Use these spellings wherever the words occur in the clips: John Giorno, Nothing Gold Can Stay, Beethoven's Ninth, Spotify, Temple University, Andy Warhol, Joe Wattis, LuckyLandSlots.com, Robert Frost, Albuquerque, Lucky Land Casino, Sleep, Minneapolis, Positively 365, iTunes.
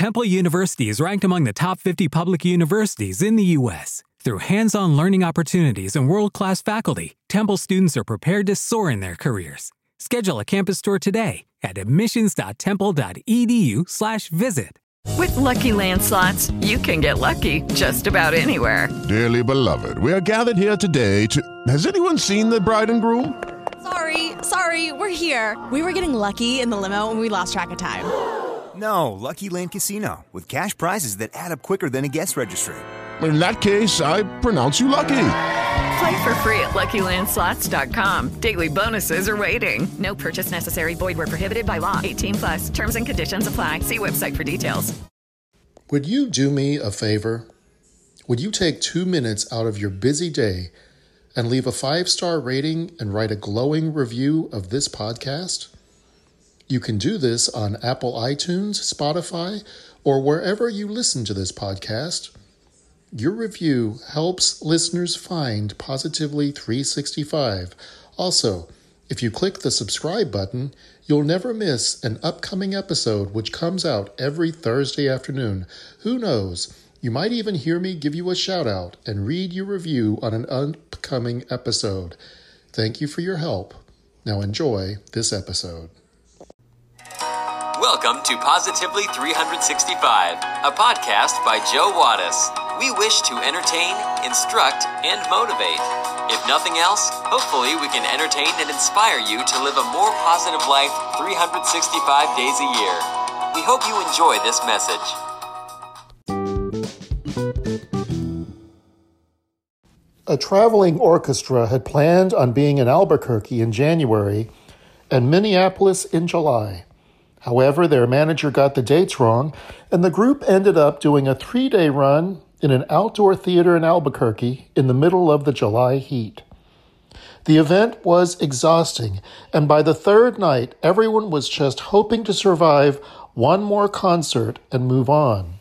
Temple University is ranked among the top 50 public universities in the U.S. Through hands-on learning opportunities and world-class faculty, Temple students are prepared to soar in their careers. Schedule a campus tour today at admissions.temple.edu/visit. With Lucky Land Slots, you can get lucky just about anywhere. Dearly beloved, we are gathered here today to... Has anyone seen the bride and groom? Sorry, we're here. We were getting lucky in the limo and we lost track of time. No, Lucky Land Casino, with cash prizes that add up quicker than a guest registry. In that case, I pronounce you lucky. Play for free at LuckyLandSlots.com. Daily bonuses are waiting. No purchase necessary. Void where prohibited by law. 18+. Terms and conditions apply. See website for details. Would you do me a favor? Would you take 2 minutes out of your busy day and leave a 5-star rating and write a glowing review of this podcast? You can do this on Apple iTunes, Spotify, or wherever you listen to this podcast. Your review helps listeners find Positively 365. Also, if you click the subscribe button, you'll never miss an upcoming episode which comes out every Thursday afternoon. Who knows? You might even hear me give you a shout out and read your review on an upcoming episode. Thank you for your help. Now enjoy this episode. Welcome to Positively 365, a podcast by Joe Wattis. We wish to entertain, instruct, and motivate. If nothing else, hopefully we can entertain and inspire you to live a more positive life 365 days a year. We hope you enjoy this message. A traveling orchestra had planned on being in Albuquerque in January and Minneapolis in July. However, their manager got the dates wrong, and the group ended up doing a 3-day run in an outdoor theater in Albuquerque in the middle of the July heat. The event was exhausting, and by the third night, everyone was just hoping to survive one more concert and move on.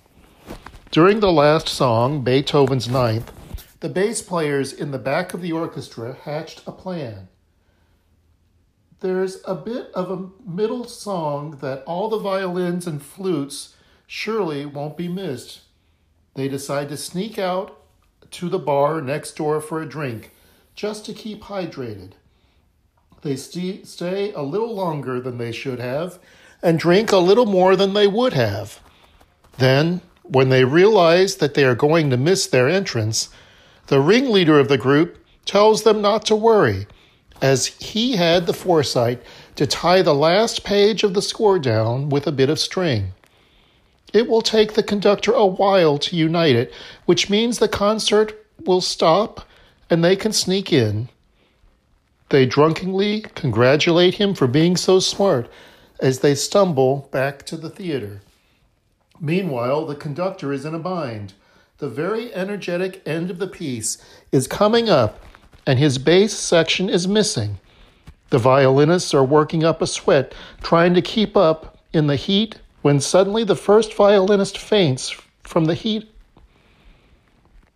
During the last song, Beethoven's Ninth, the bass players in the back of the orchestra hatched a plan. There's a bit of a middle song that all the violins and flutes surely won't be missed. They decide to sneak out to the bar next door for a drink, just to keep hydrated. They stay a little longer than they should have and drink a little more than they would have. Then, when they realize that they are going to miss their entrance, the ringleader of the group tells them not to worry, as he had the foresight to tie the last page of the score down with a bit of string. It will take the conductor a while to unite it, which means the concert will stop and they can sneak in. They drunkenly congratulate him for being so smart as they stumble back to the theater. Meanwhile, the conductor is in a bind. The very energetic end of the piece is coming up and his bass section is missing. The violinists are working up a sweat trying to keep up in the heat, when suddenly the first violinist faints from the heat.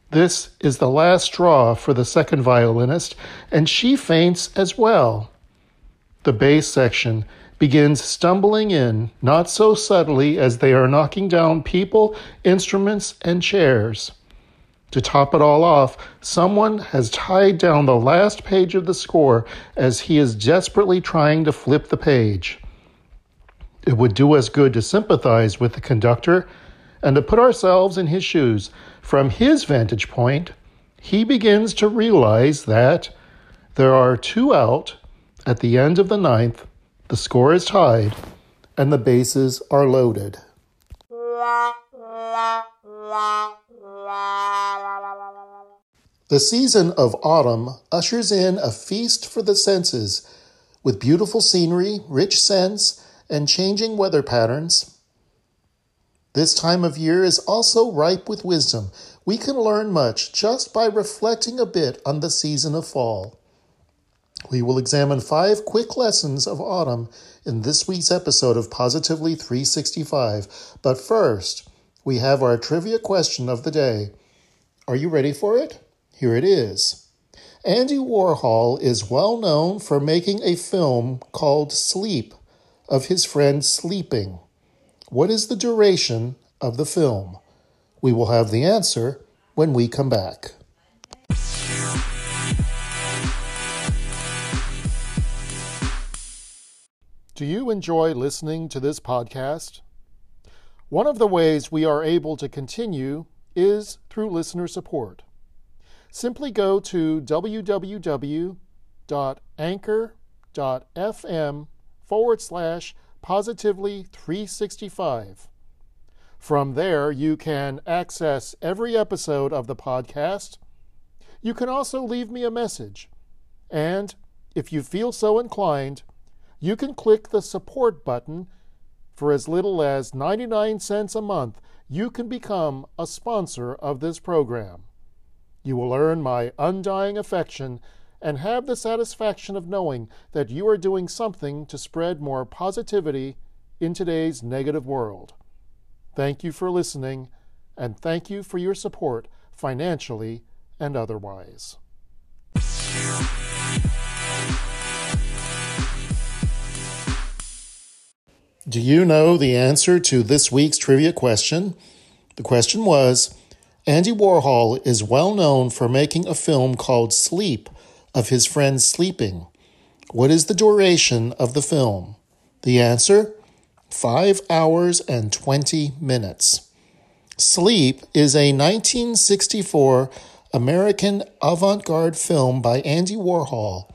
This is the last straw for the second violinist, and she faints as well. The bass section begins stumbling in, not so subtly as they are knocking down people, instruments, and chairs. To top it all off, someone has tied down the last page of the score as he is desperately trying to flip the page. It would do us good to sympathize with the conductor and to put ourselves in his shoes. From his vantage point, he begins to realize that there are 2 out at the end of the ninth, the score is tied, and the bases are loaded. The season of autumn ushers in a feast for the senses, with beautiful scenery, rich scents, and changing weather patterns. This time of year is also ripe with wisdom. We can learn much just by reflecting a bit on the season of fall. We will examine 5 quick lessons of autumn in this week's episode of Positively 365. But first, we have our trivia question of the day. Are you ready for it? Here it is. Andy Warhol is well known for making a film called Sleep, of his friend sleeping. What is the duration of the film. We will have the answer when we come back. Do you enjoy listening to this podcast? One of the ways we are able to continue is through listener support. Simply go to www.anchor.fm/positively365. From there, you can access every episode of the podcast. You can also leave me a message. And if you feel so inclined, you can click the support button. For as little as 99 cents a month, you can become a sponsor of this program. You will earn my undying affection and have the satisfaction of knowing that you are doing something to spread more positivity in today's negative world. Thank you for listening, and thank you for your support financially and otherwise. Do you know the answer to this week's trivia question? The question was, Andy Warhol is well known for making a film called Sleep of his friends sleeping. What is the duration of the film? The answer, 5 hours and 20 minutes. Sleep is a 1964 American avant-garde film by Andy Warhol.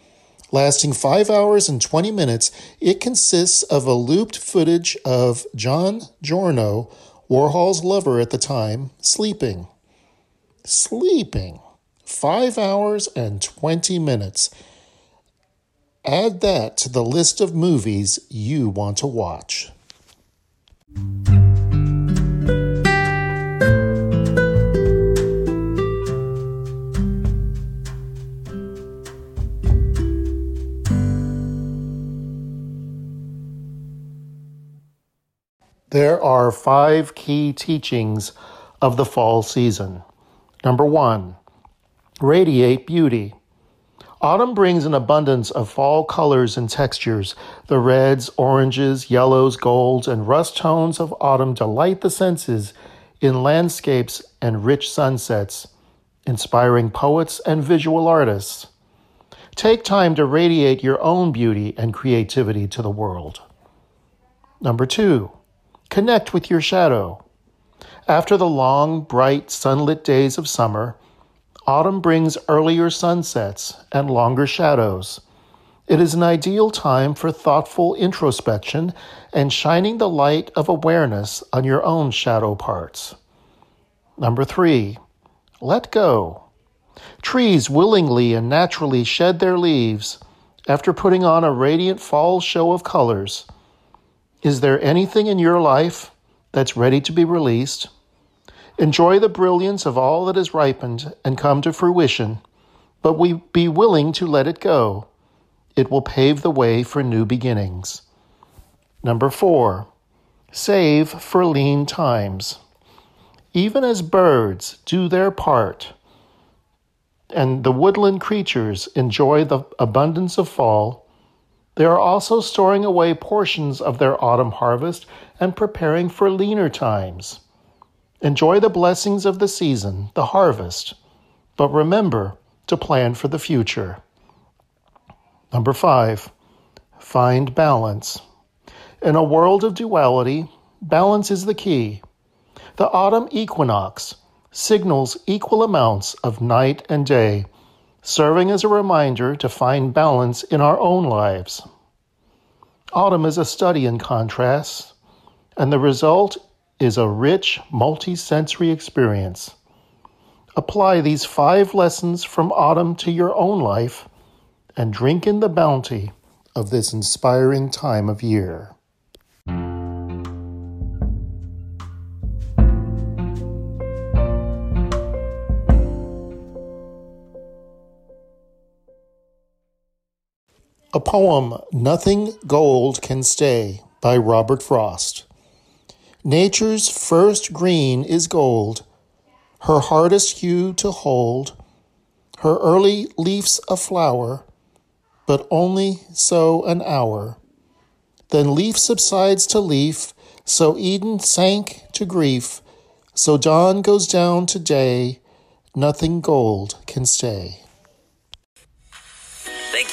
Lasting 5 hours and 20 minutes, it consists of a looped footage of John Giorno, Warhol's lover at the time, sleeping. 5 hours and 20 minutes. Add that to the list of movies you want to watch. There are 5 key teachings of the fall season. Number 1, radiate beauty. Autumn brings an abundance of fall colors and textures. The reds, oranges, yellows, golds, and rust tones of autumn delight the senses in landscapes and rich sunsets, inspiring poets and visual artists. Take time to radiate your own beauty and creativity to the world. Number 2, connect with your shadow. After the long, bright, sunlit days of summer, autumn brings earlier sunsets and longer shadows. It is an ideal time for thoughtful introspection and shining the light of awareness on your own shadow parts. Number 3, let go. Trees willingly and naturally shed their leaves after putting on a radiant fall show of colors. Is there anything in your life that's ready to be released? Enjoy the brilliance of all that has ripened and come to fruition, but we be willing to let it go. It will pave the way for new beginnings. Number 4, save for lean times. Even as birds do their part, and the woodland creatures enjoy the abundance of fall, they are also storing away portions of their autumn harvest and preparing for leaner times. Enjoy the blessings of the season, the harvest, but remember to plan for the future. Number 5, find balance. In a world of duality, balance is the key. The autumn equinox signals equal amounts of night and day, serving as a reminder to find balance in our own lives. Autumn is a study in contrasts, and the result is a rich, multi-sensory experience. Apply these 5 lessons from autumn to your own life and drink in the bounty of this inspiring time of year. A poem, Nothing Gold Can Stay, by Robert Frost. Nature's first green is gold, her hardest hue to hold, her early leaf's a flower, but only so an hour. Then leaf subsides to leaf, So Eden sank to grief, so dawn goes down to day, nothing gold can stay. Thank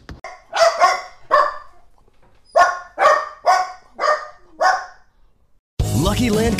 Lucky Land